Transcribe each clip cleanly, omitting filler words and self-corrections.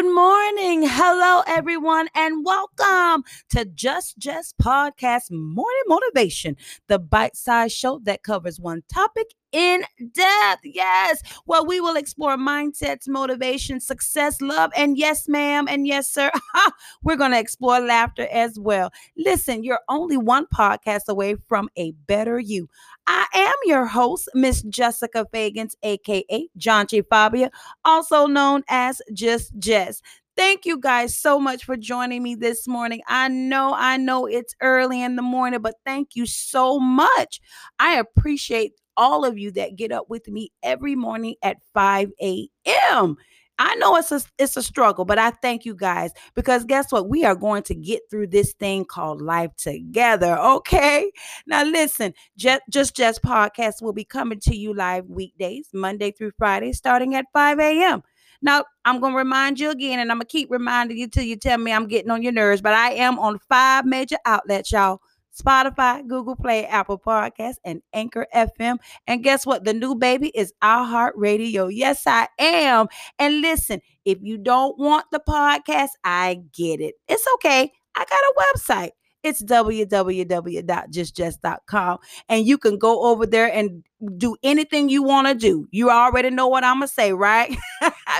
Good morning. Hello, everyone, and welcome to Just Jess Podcast Morning Motivation, the bite-sized show that covers one topic in depth. Yes. Well, we will explore mindsets, motivation, success, love, and yes, ma'am, and yes, sir. We're going to explore laughter as well. Listen, you're only one podcast away from a better you. I am your host, Miss Jessica Fagins, a.k.a. John G. Fabia, also known as Just Jess. Thank you guys so much for joining me this morning. I know it's early in the morning, but thank you so much. I appreciate all of you that get up with me every morning at 5 a.m. I know it's a struggle, but I thank you guys because guess what? We are going to get through this thing called life together, okay? Now listen, Just Jess Podcast will be coming to you live weekdays, Monday through Friday, starting at 5 a.m. Now, I'm going to remind you again, and I'm going to keep reminding you till you tell me I'm getting on your nerves, but I am on 5 major outlets, y'all. Spotify, Google Play, Apple Podcasts, and Anchor FM. And guess what? The new baby is iHeartRadio. Yes, I am. And listen, if you don't want the podcast, I get it. It's okay. I got a website. It's www.justjust.com. And you can go over there and do anything you want to do. You already know what I'm going to say, right?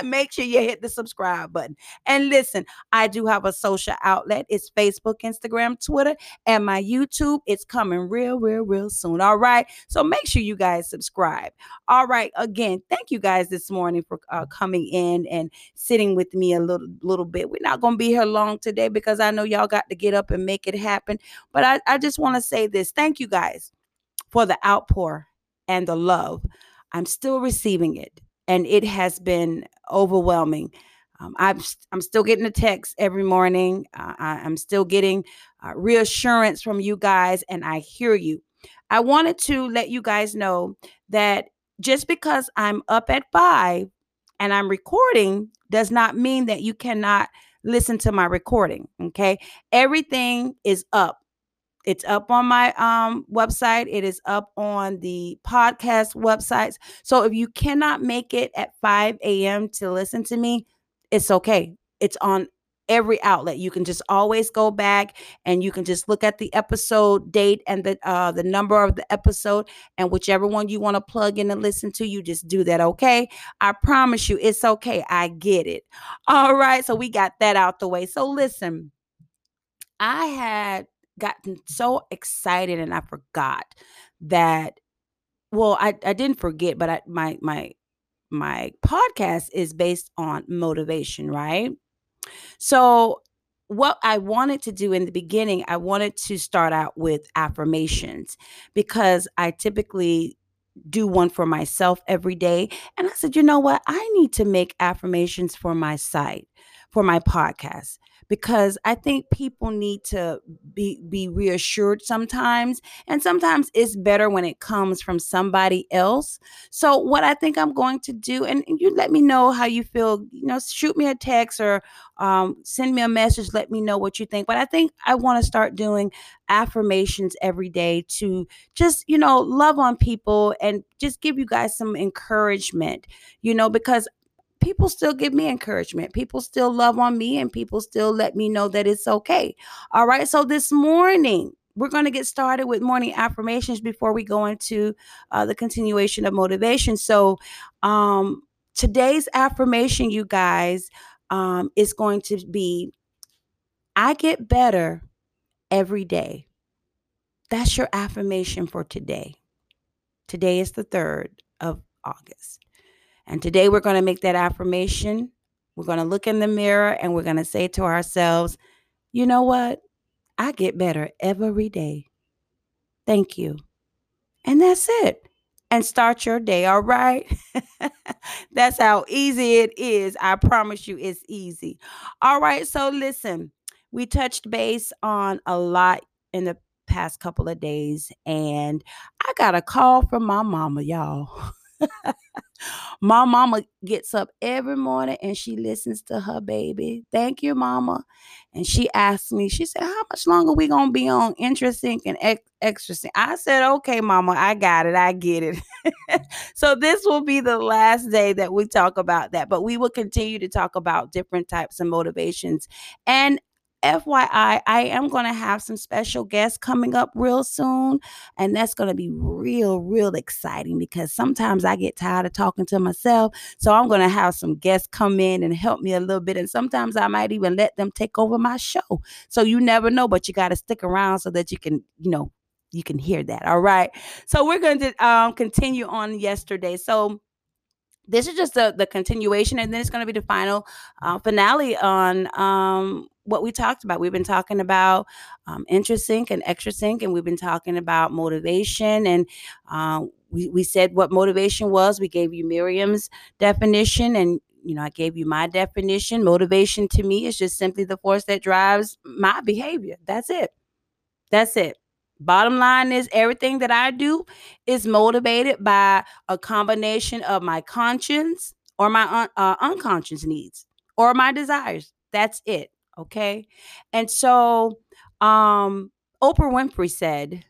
Make sure you hit the subscribe button. And listen, I do have a social outlet. It's Facebook, Instagram, Twitter, and my YouTube. It's coming real soon. All right. So make sure you guys subscribe. All right. Again, thank you guys this morning for coming in and sitting with me a little bit. We're not going to be here long today because I know y'all got to get up and make it happen. But I just want to say this. Thank you guys for the outpour and the love. I'm still receiving it, and it has been overwhelming. I'm still getting a text every morning. I'm still getting reassurance from you guys, and I hear you. I wanted to let you guys know that just because I'm up at 5 and I'm recording does not mean that you cannot listen to my recording, okay? Everything is up. It's up on my website. It is up on the podcast websites. So if you cannot make it at 5 a.m. to listen to me, it's okay. It's on every outlet. You can just always go back and you can just look at the episode date and the number of the episode, and whichever one you want to plug in and listen to, you just do that, okay? I promise you, it's okay. I get it. All right. So we got that out the way. So listen, I had gotten so excited and I forgot that, well, I didn't forget, but my podcast is based on motivation, right? So what I wanted to do in the beginning, I wanted to start out with affirmations because I typically do one for myself every day. And I said, you know what? I need to make affirmations for my site, for my podcast, because I think people need to be reassured sometimes. And sometimes it's better when it comes from somebody else. So what I think I'm going to do, and you let me know how you feel, you know, shoot me a text or send me a message, let me know what you think. But I think I want to start doing affirmations every day to just, you know, love on people and just give you guys some encouragement, you know, because people still give me encouragement. People still love on me and people still let me know that it's okay. All right. So this morning, we're going to get started with morning affirmations before we go into the continuation of motivation. So today's affirmation, you guys, is going to be, I get better every day. That's your affirmation for today. Today is the 3rd of August. And today we're going to make that affirmation. We're going to look in the mirror and we're going to say to ourselves, you know what? I get better every day. Thank you. And that's it. And start your day, all right? That's how easy it is. I promise you it's easy. All right, so listen, we touched base on a lot in the past couple of days, and I got a call from my mama, y'all. My mama gets up every morning and she listens to her baby. Thank you, mama. And she asked me, she said, how much longer we going to be on IntraSync and ExtraSync? I said, okay, mama, I got it. I get it. So this will be the last day that we talk about that, but we will continue to talk about different types of motivations. And FYI, I am going to have some special guests coming up real soon, and that's going to be real, real exciting because sometimes I get tired of talking to myself, so I'm going to have some guests come in and help me a little bit, and sometimes I might even let them take over my show. So you never know, but you got to stick around so that you can, you can hear that. All right. So we're going to continue on yesterday. So this is just the continuation, and then it's going to be the final finale on what we talked about. We've been talking about IntraSync and ExtraSync, and we've been talking about motivation. And we said what motivation was. We gave you Miriam's definition, and I gave you my definition. Motivation to me is just simply the force that drives my behavior. That's it. That's it. Bottom line is everything that I do is motivated by a combination of my conscience or my unconscious needs or my desires. That's it. Okay. And so Oprah Winfrey said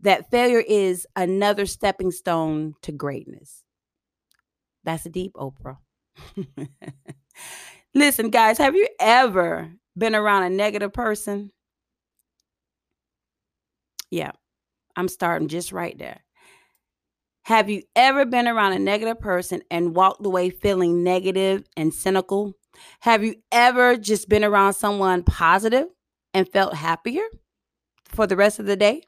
that failure is another stepping stone to greatness. That's a deep Oprah. Listen, guys, have you ever been around a negative person? Yeah, I'm starting just right there. Have you ever been around a negative person and walked away feeling negative and cynical? Have you ever just been around someone positive and felt happier for the rest of the day?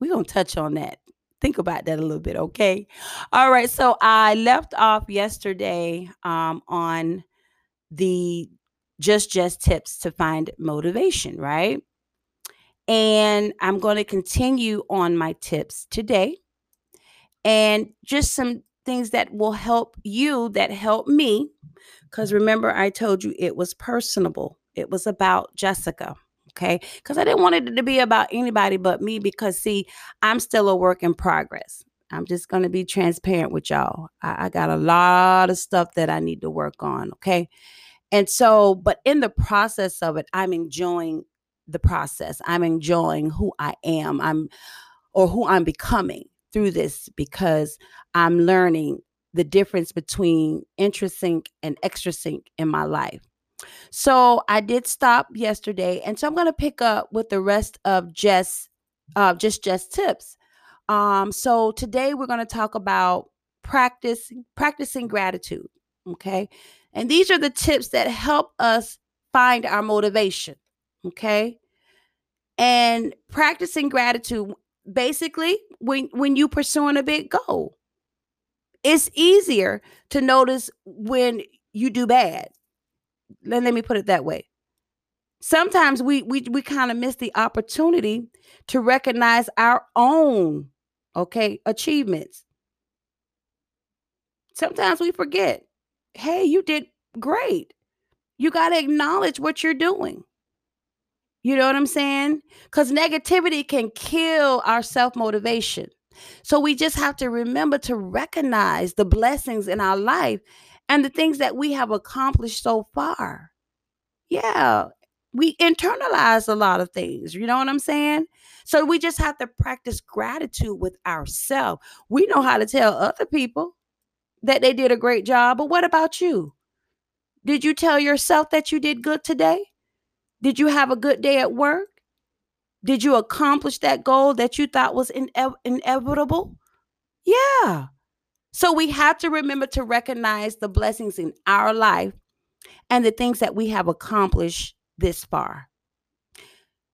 We're going to touch on that. Think about that a little bit, okay? All right, so I left off yesterday on the Just Jess tips to find motivation, right? And I'm going to continue on my tips today and just some things that will help you, that help me. Because remember, I told you it was personable. It was about Jessica. Okay. Because I didn't want it to be about anybody but me because, see, I'm still a work in progress. I'm just going to be transparent with y'all. I got a lot of stuff that I need to work on. Okay. And so, but in the process of it, I'm enjoying the process. I'm enjoying who I am, who I'm becoming through this because I'm learning the difference between IntraSync and ExtraSync in my life. So I did stop yesterday, and so I'm going to pick up with the rest of Just Jess tips. So today we're going to talk about practicing gratitude. Okay. And these are the tips that help us find our motivation. Okay. And practicing gratitude, basically, when you pursuing a big goal, it's easier to notice when you do bad. Let me put it that way. Sometimes we kind of miss the opportunity to recognize our own, okay, achievements. Sometimes we forget, hey, you did great. You got to acknowledge what you're doing. You know what I'm saying? Because negativity can kill our self-motivation. So we just have to remember to recognize the blessings in our life and the things that we have accomplished so far. Yeah, we internalize a lot of things. You know what I'm saying? So we just have to practice gratitude with ourselves. We know how to tell other people that they did a great job, but what about you? Did you tell yourself that you did good today? Did you have a good day at work? Did you accomplish that goal that you thought was inevitable? Yeah. So we have to remember to recognize the blessings in our life and the things that we have accomplished this far.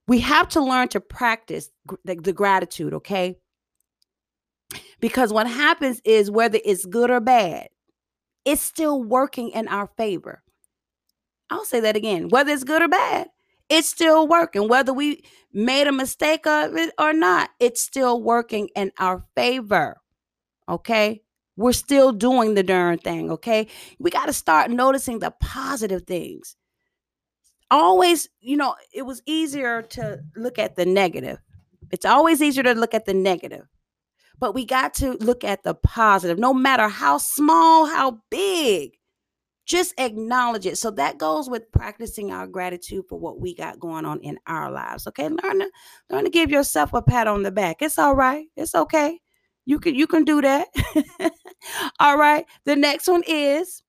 We have to learn to practice the gratitude, okay? Because what happens is whether it's good or bad, it's still working in our favor. I'll say that again. Whether it's good or bad, it's still working. Whether we made a mistake of it or not, it's still working in our favor. Okay? We're still doing the darn thing. Okay? We got to start noticing the positive things. Always, it was easier to look at the negative. It's always easier to look at the negative. But we got to look at the positive, no matter how small, how big. Just acknowledge it. So that goes with practicing our gratitude for what we got going on in our lives. Okay, learn to give yourself a pat on the back. It's all right. It's okay. You can do that. All right. The next one is,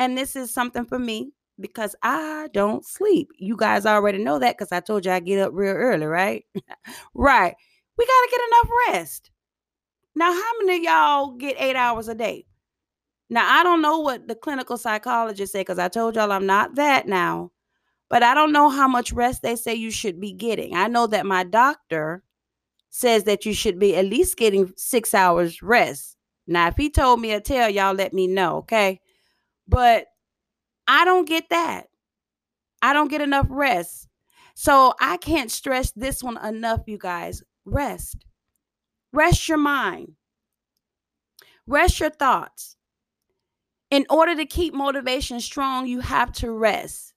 and this is something for me because I don't sleep. You guys already know that because I told you I get up real early, right? Right. We got to get enough rest. Now, how many of y'all get 8 hours a day? Now, I don't know what the clinical psychologists say because I told y'all I'm not that now, but I don't know how much rest they say you should be getting. I know that my doctor says that you should be at least getting 6 hours rest. Now, if he told me a tell, y'all let me know, okay? But I don't get that. I don't get enough rest. So I can't stress this one enough, you guys. Rest. Rest your mind. Rest your thoughts. In order to keep motivation strong, you have to rest.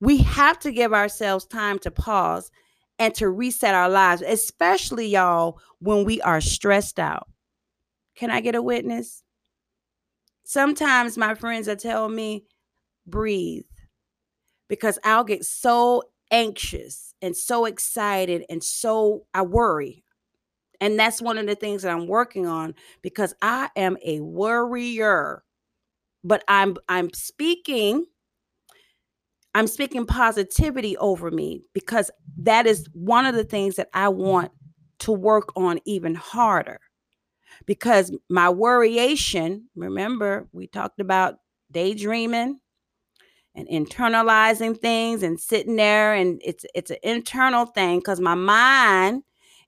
We have to give ourselves time to pause and to reset our lives, especially, y'all, when we are stressed out. Can I get a witness? Sometimes my friends are telling me, breathe, because I'll get so anxious and so excited and so I worry. And that's one of the things that I'm working on because I am a worrier. But I'm speaking positivity over me because that is one of the things that I want to work on even harder. Because my worriation, remember, we talked about daydreaming and internalizing things and sitting there, and it's an internal thing because my mind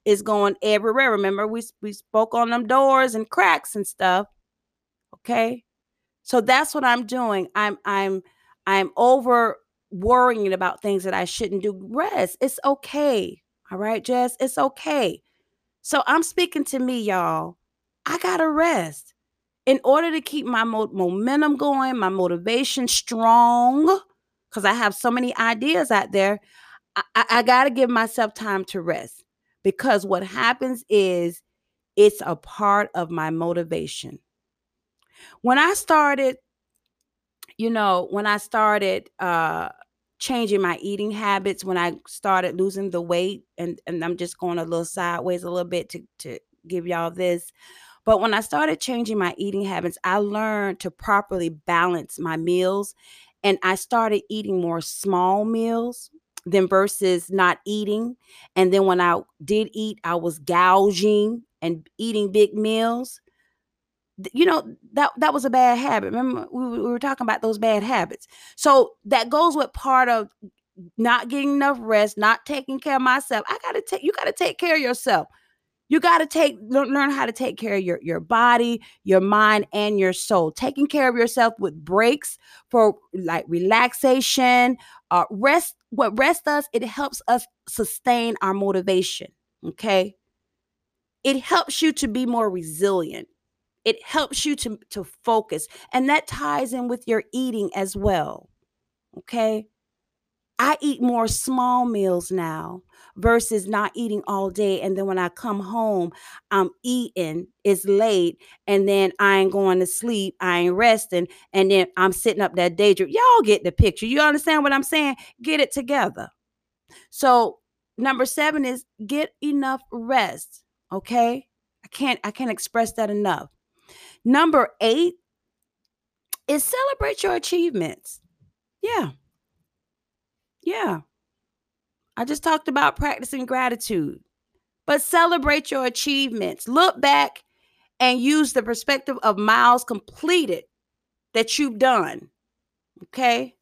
is going everywhere. Remember, we spoke on them doors and cracks and stuff. Okay. So that's what I'm doing. I'm over worrying about things that I shouldn't do. Rest. It's okay. All right, Jess? It's okay. So I'm speaking to me, y'all. I got to rest. In order to keep my momentum going, my motivation strong, because I have so many ideas out there, I got to give myself time to rest. Because what happens is it's a part of my motivation. When I started, changing my eating habits, when I started losing the weight, and I'm just going a little sideways a little bit to give y'all this. But when I started changing my eating habits, I learned to properly balance my meals. And I started eating more small meals than versus not eating. And then when I did eat, I was gouging and eating big meals. You know, that was a bad habit. Remember, we were talking about those bad habits. So that goes with part of not getting enough rest, not taking care of myself. You got to take care of yourself. You got to learn how to take care of your body, your mind, and your soul. Taking care of yourself with breaks for like relaxation, rest. What rest does, it helps us sustain our motivation. Okay. It helps you to be more resilient. It helps you to focus. And that ties in with your eating as well, okay? I eat more small meals now versus not eating all day. And then when I come home, I'm eating, it's late, and then I ain't going to sleep, I ain't resting, and then I'm sitting up that daydream. Y'all get the picture. You understand what I'm saying? Get it together. So number 7 is get enough rest, okay? I can't express that enough. Number 8 is celebrate your achievements. Yeah. Yeah. I just talked about practicing gratitude, but celebrate your achievements. Look back and use the perspective of miles completed that you've done. Okay.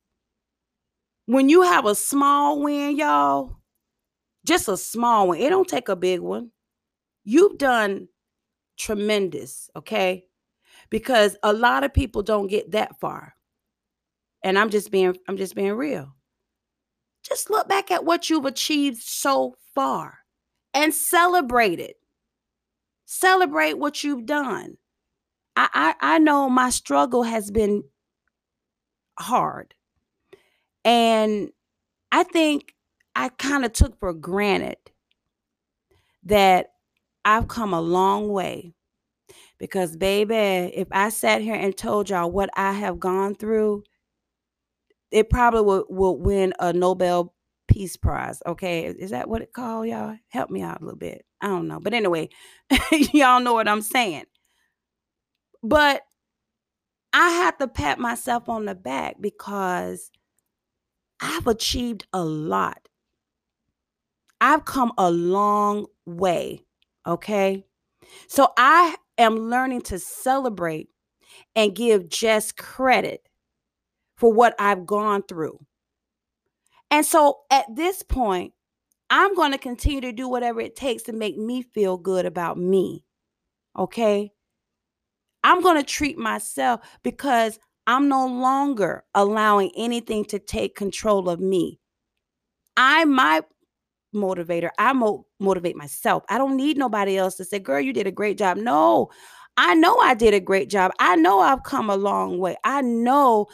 When you have a small win, y'all, just a small one, it don't take a big one. You've done tremendous, okay? Because a lot of people don't get that far. And I'm just being real. Just look back at what you've achieved so far and celebrate it. Celebrate what you've done. I know my struggle has been hard. And I think I kind of took for granted that I've come a long way. Because, baby, if I sat here and told y'all what I have gone through, it probably would win a Nobel Peace Prize. Okay. Is that what it called, y'all? Help me out a little bit. I don't know. But anyway, y'all know what I'm saying. But I have to pat myself on the back because I've achieved a lot. I've come a long way. Okay. So I am learning to celebrate and give Jess credit for what I've gone through. And so at this point, I'm going to continue to do whatever it takes to make me feel good about me. Okay? I'm going to treat myself because I'm no longer allowing anything to take control of me. I'm my motivator. I motivate myself. I don't need nobody else to say, girl, you did a great job. No, I know I did a great job. I know I've come a long way. I know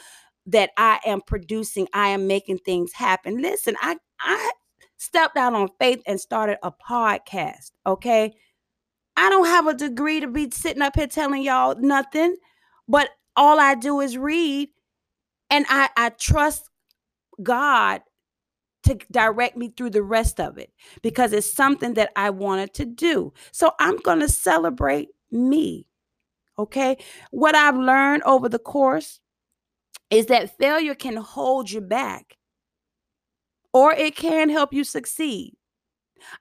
that I am producing, I am making things happen. Listen, I stepped out on faith and started a podcast, okay? I don't have a degree to be sitting up here telling y'all nothing, but all I do is read, and I trust God to direct me through the rest of it because it's something that I wanted to do. So I'm going to celebrate me, okay? What I've learned over the course is that failure can hold you back or it can help you succeed.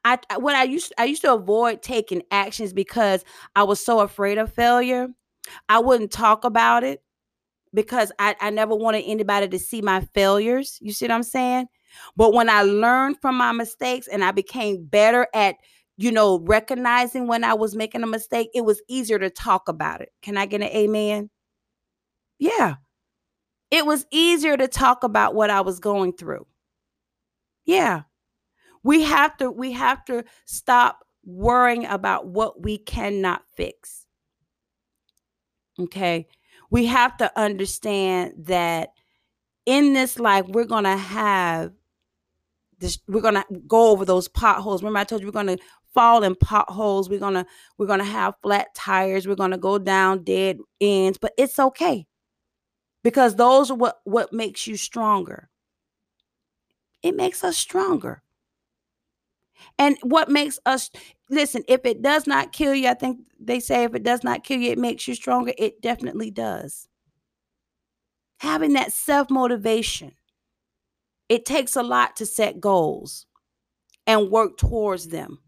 I used to avoid taking actions because I was so afraid of failure. I wouldn't talk about it because I never wanted anybody to see my failures. You see what I'm saying? But when I learned from my mistakes and I became better at, you know, recognizing when I was making a mistake, it was easier to talk about it. Can I get an amen? Yeah. It was easier to talk about what I was going through. Yeah. We have to stop worrying about what we cannot fix. Okay? We have to understand that in this life we're going to go over those potholes. Remember I told you we're going to fall in potholes, we're going to have flat tires, we're going to go down dead ends, but it's okay. Because those are what makes you stronger. It makes us stronger. And what makes us, listen, if it does not kill you, I think they say if it does not kill you, it makes you stronger. It definitely does. Having that self-motivation, it takes a lot to set goals and work towards them.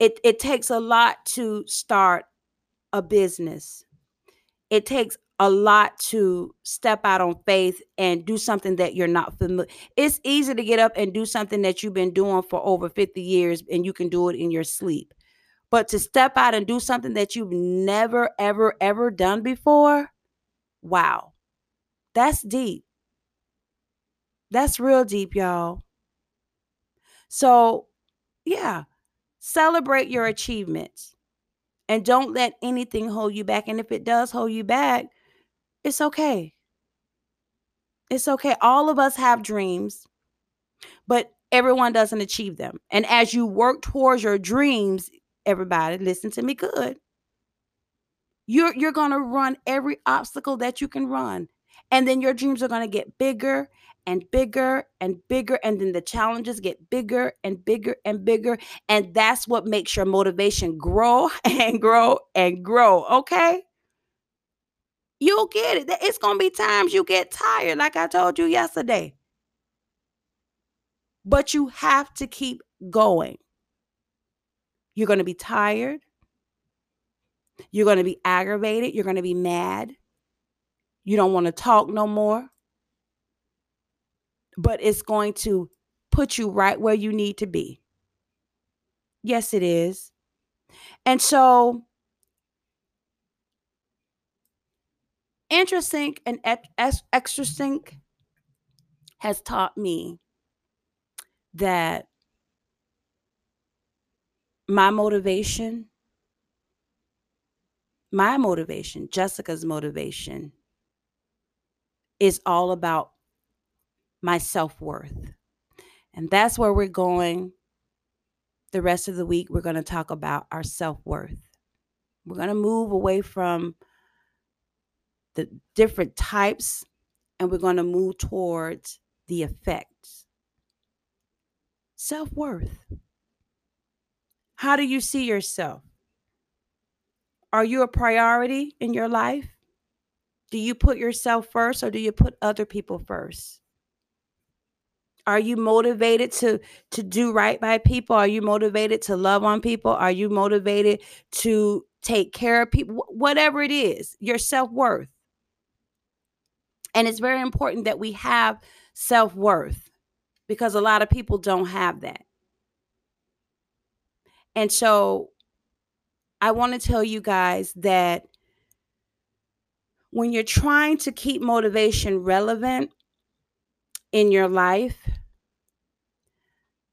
It takes a lot to start a business. It takes a lot to step out on faith and do something that you're not familiar. It's easy to get up and do something that you've been doing for over 50 years and you can do it in your sleep. But to step out and do something that you've never, ever, ever done before, wow, that's deep. That's real deep, y'all. So, yeah, celebrate your achievements and don't let anything hold you back. And if it does hold you back, it's okay. It's okay. All of us have dreams, but everyone doesn't achieve them. And as you work towards your dreams, everybody, listen to me good. You're going to run every obstacle that you can run. And then your dreams are going to get bigger and bigger and bigger. And then the challenges get bigger and bigger and bigger. And that's what makes your motivation grow and grow and grow. Okay? You'll get it. It's going to be times you get tired, like I told you yesterday. But you have to keep going. You're going to be tired. You're going to be aggravated. You're going to be mad. You don't want to talk no more. But it's going to put you right where you need to be. Yes, it is. And so, IntraSync and ExtraSync has taught me that my motivation, Jessica's motivation, is all about my self-worth. And that's where we're going the rest of the week, we're going to talk about our self-worth. We're going to move away from the different types, and we're going to move towards the effects. Self-worth. How do you see yourself? Are you a priority in your life? Do you put yourself first, or do you put other people first? Are you motivated to do right by people? Are you motivated to love on people? Are you motivated to take care of people? Whatever it is, your self-worth. And it's very important that we have self-worth, because a lot of people don't have that. And so I want to tell you guys that when you're trying to keep motivation relevant in your life,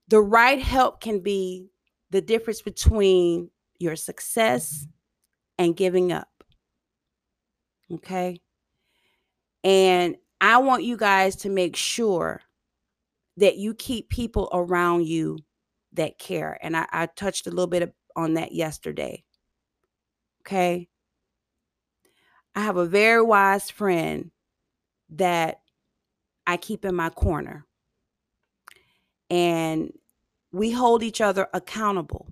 the right help can be the difference between your success and giving up. Okay? And I want you guys to make sure that you keep people around you that care. And I touched a little bit on that yesterday. Okay? I have a very wise friend that I keep in my corner, and we hold each other accountable.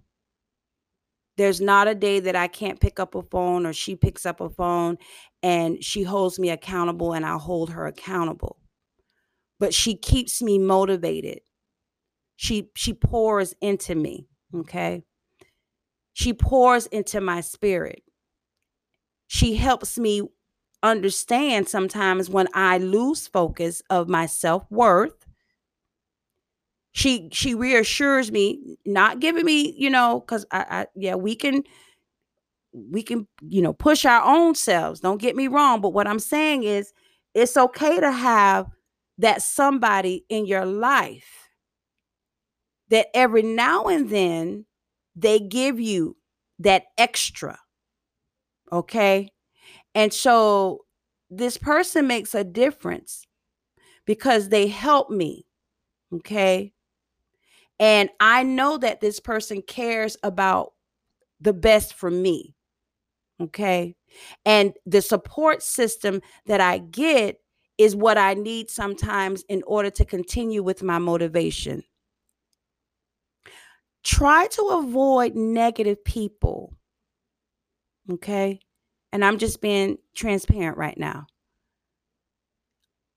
There's not a day that I can't pick up a phone, or she picks up a phone and she holds me accountable, and I hold her accountable. But she keeps me motivated. She pours into me, okay? She pours into my spirit. She helps me understand sometimes when I lose focus of my self-worth. She reassures me, not giving me, because we can push our own selves. Don't get me wrong. But what I'm saying is, it's okay to have that somebody in your life that every now and then they give you that extra. Okay. And so this person makes a difference because they help me. Okay. And I know that this person cares about the best for me. Okay. And the support system that I get is what I need sometimes in order to continue with my motivation. Try to avoid negative people. Okay. And I'm just being transparent right now.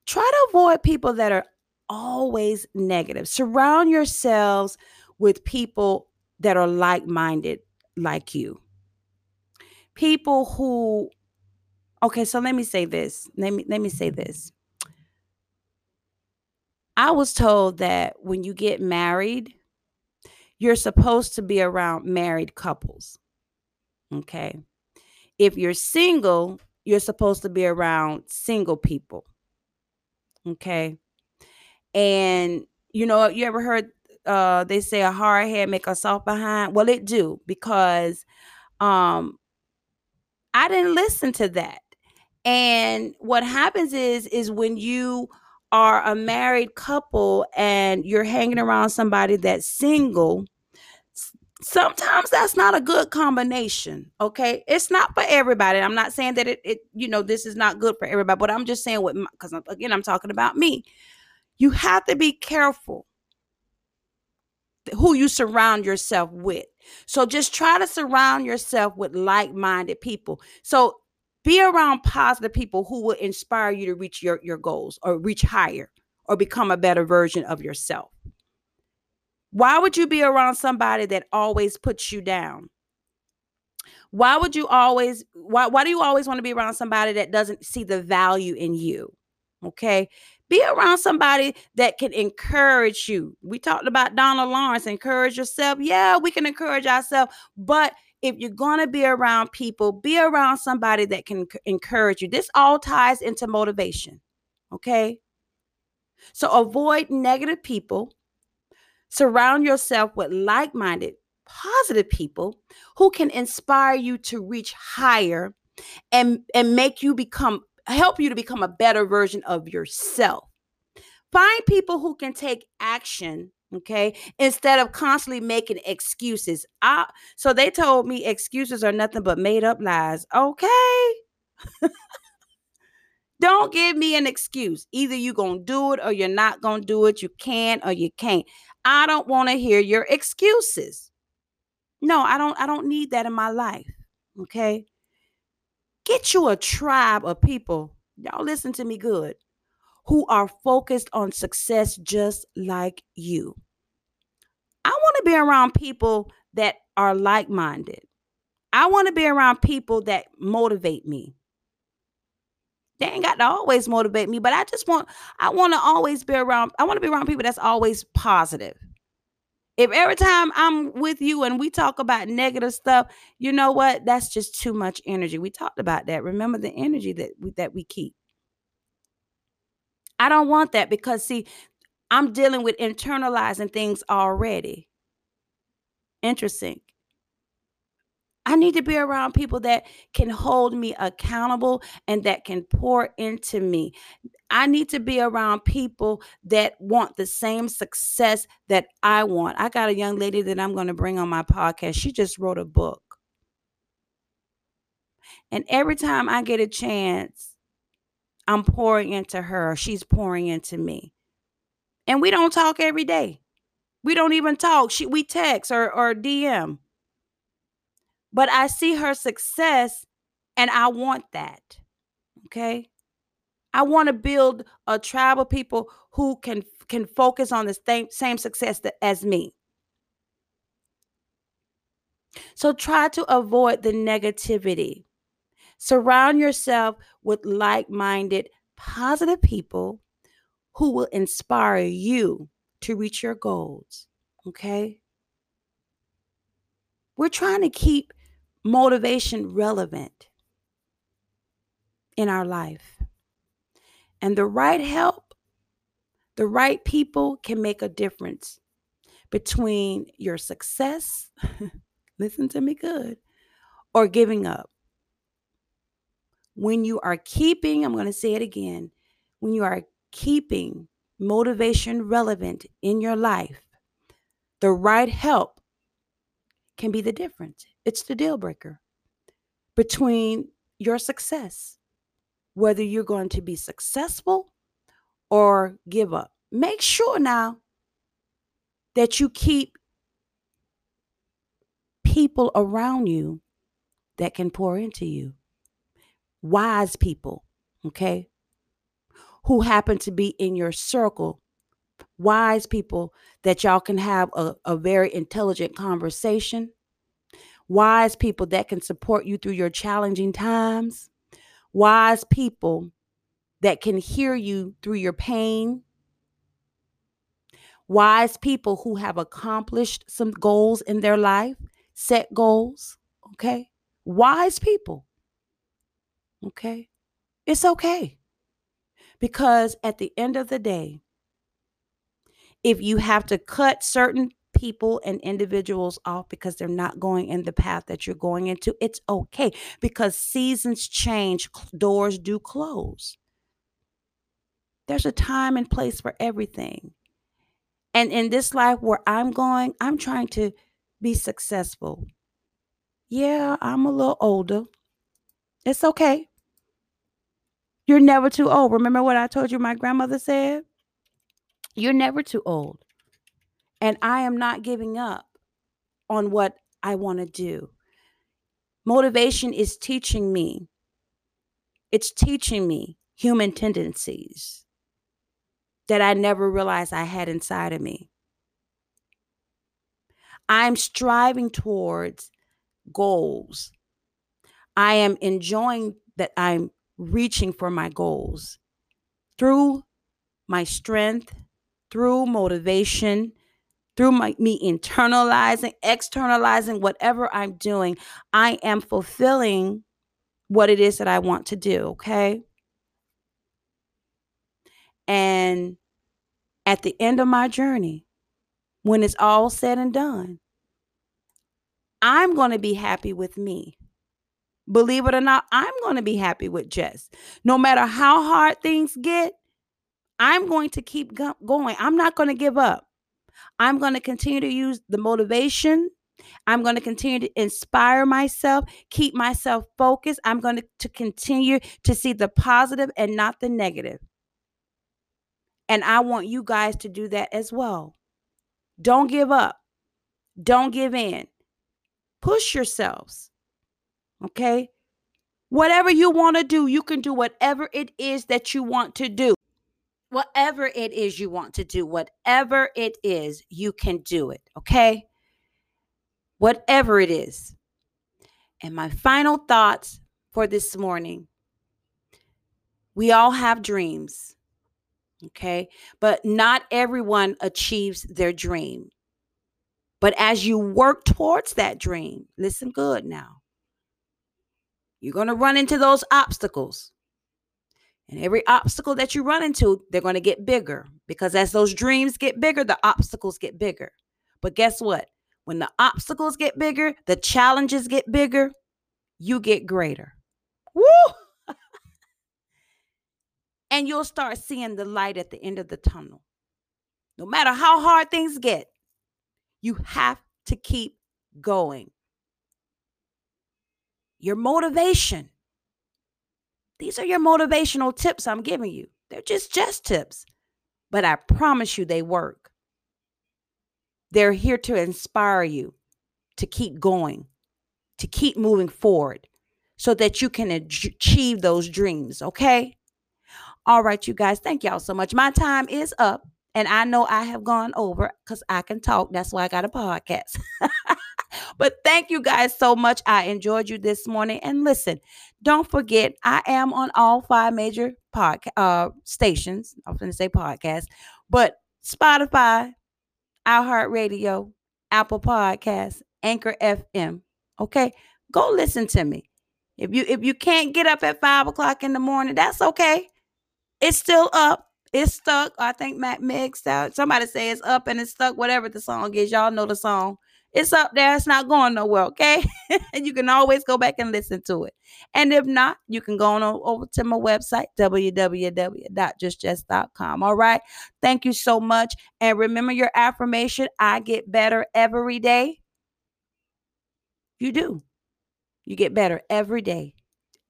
Try to avoid people that are always negative. Surround yourselves with people that are like-minded like you. People who, okay, so let me say this. Let me say this. I was told that when you get married, you're supposed to be around married couples. Okay. If you're single, you're supposed to be around single people. Okay. And you ever heard they say a hard head make a soft behind? Well, it do, because I didn't listen to that. And what happens is when you are a married couple and you're hanging around somebody that's single, sometimes that's not a good combination, okay? It's not for everybody. I'm not saying that it this is not good for everybody, but I'm just saying because again, I'm talking about me. You have to be careful who you surround yourself with. So just try to surround yourself with like-minded people. So be around positive people who will inspire you to reach your goals, or reach higher, or become a better version of yourself. Why would you be around somebody that always puts you down? Why do you always want to be around somebody that doesn't see the value in you? Okay? Be around somebody that can encourage you. We talked about Donna Lawrence, encourage yourself. Yeah, we can encourage ourselves, but if you're going to be around people, be around somebody that can encourage you. This all ties into motivation. Okay? So avoid negative people. Surround yourself with like-minded, positive people who can inspire you to reach higher and help you to become a better version of yourself. Find people who can take action Okay. Instead of constantly making excuses. So they told me excuses are nothing but made up lies. Okay. Don't give me an excuse. Either you're going to do it or you're not going to do it. You can or you can't. I don't want to hear your excuses. No, I don't need that in my life. Okay. Get you a tribe of people. Y'all listen to me good. Who are focused on success just like you. I want to be around people that are like-minded. I want to be around people that motivate me. They ain't got to always motivate me, but I want to be around people that's always positive. If every time I'm with you and we talk about negative stuff, you know what? That's just too much energy. We talked about that. Remember the energy that we keep. I don't want that because, see, I'm dealing with internalizing things already. Interesting. I need to be around people that can hold me accountable and that can pour into me. I need to be around people that want the same success that I want. I got a young lady that I'm going to bring on my podcast. She just wrote a book. And every time I get a chance, I'm pouring into her. She's pouring into me. And we don't talk every day. We don't even talk. We text or DM. But I see her success and I want that. Okay? I want to build a tribe of people who can focus on the same success as me. So try to avoid the negativity. Surround yourself with like-minded, positive people who will inspire you to reach your goals, okay? We're trying to keep motivation relevant in our life. And the right help, the right people can make a difference between your success, listen to me good, or giving up. When you are keeping, I'm going to say it again, when you are keeping motivation relevant in your life, the right help can be the difference. It's the deal breaker between your success, whether you're going to be successful or give up. Make sure now that you keep people around you that can pour into you. Wise people, okay, who happen to be in your circle, wise people that y'all can have a very intelligent conversation, wise people that can support you through your challenging times, wise people that can hear you through your pain, wise people who have accomplished some goals in their life, set goals, okay, wise people. Okay, it's okay, because at the end of the day, if you have to cut certain people and individuals off because they're not going in the path that you're going into, it's okay, because seasons change, doors do close. There's a time and place for everything. And in this life where I'm going, I'm trying to be successful. Yeah, I'm a little older. It's okay. You're never too old. Remember what I told you my grandmother said? You're never too old. And I am not giving up on what I want to do. Motivation is teaching me. It's teaching me human tendencies that I never realized I had inside of me. I'm striving towards goals. I am enjoying that I'm reaching for my goals through my strength, through motivation, through me internalizing, externalizing whatever I'm doing. I am fulfilling what it is that I want to do, okay? And at the end of my journey, when it's all said and done, I'm going to be happy with me. Believe it or not, I'm going to be happy with Jess. No matter how hard things get, I'm going to keep going. I'm not going to give up. I'm going to continue to use the motivation. I'm going to continue to inspire myself, keep myself focused. I'm going to continue to see the positive and not the negative. And I want you guys to do that as well. Don't give up. Don't give in. Push yourselves. Okay? Whatever you want to do, you can do whatever it is that you want to do. Whatever it is you want to do, whatever it is, you can do it. Okay? Whatever it is. And my final thoughts for this morning. We all have dreams. Okay? But not everyone achieves their dream. But as you work towards that dream, listen good now. You're going to run into those obstacles. And every obstacle that you run into, they're going to get bigger. Because as those dreams get bigger, the obstacles get bigger. But guess what? When the obstacles get bigger, the challenges get bigger, you get greater. Woo! And you'll start seeing the light at the end of the tunnel. No matter how hard things get, you have to keep going. Your motivation. These are your motivational tips I'm giving you. They're just tips. But I promise you they work. They're here to inspire you to keep going, to keep moving forward so that you can achieve those dreams, okay? All right, you guys, thank y'all so much. My time is up, and I know I have gone over because I can talk. That's why I got a podcast. But thank you guys so much. I enjoyed you this morning. And listen, don't forget, I am on all 5 major stations. I was going to say podcasts, but Spotify, iHeartRadio, Apple Podcasts, Anchor FM. Okay, go listen to me. If you can't get up at 5 o'clock in the morning, that's okay. It's still up. It's stuck. I think Matt Miggs out. Somebody say it's up and it's stuck. Whatever the song is, y'all know the song. It's up there. It's not going nowhere. Okay, and you can always go back and listen to it. And if not, you can go on over to my website, www.justjess.com. All right. Thank you so much. And remember your affirmation. I get better every day. You do. You get better every day.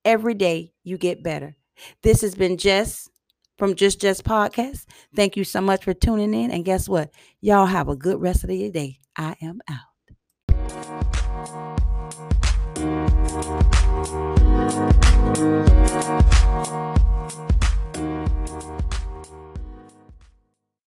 Every day you get better. This has been Jess from Just Jess Podcast. Thank you so much for tuning in. And guess what? Y'all have a good rest of your day. I am out.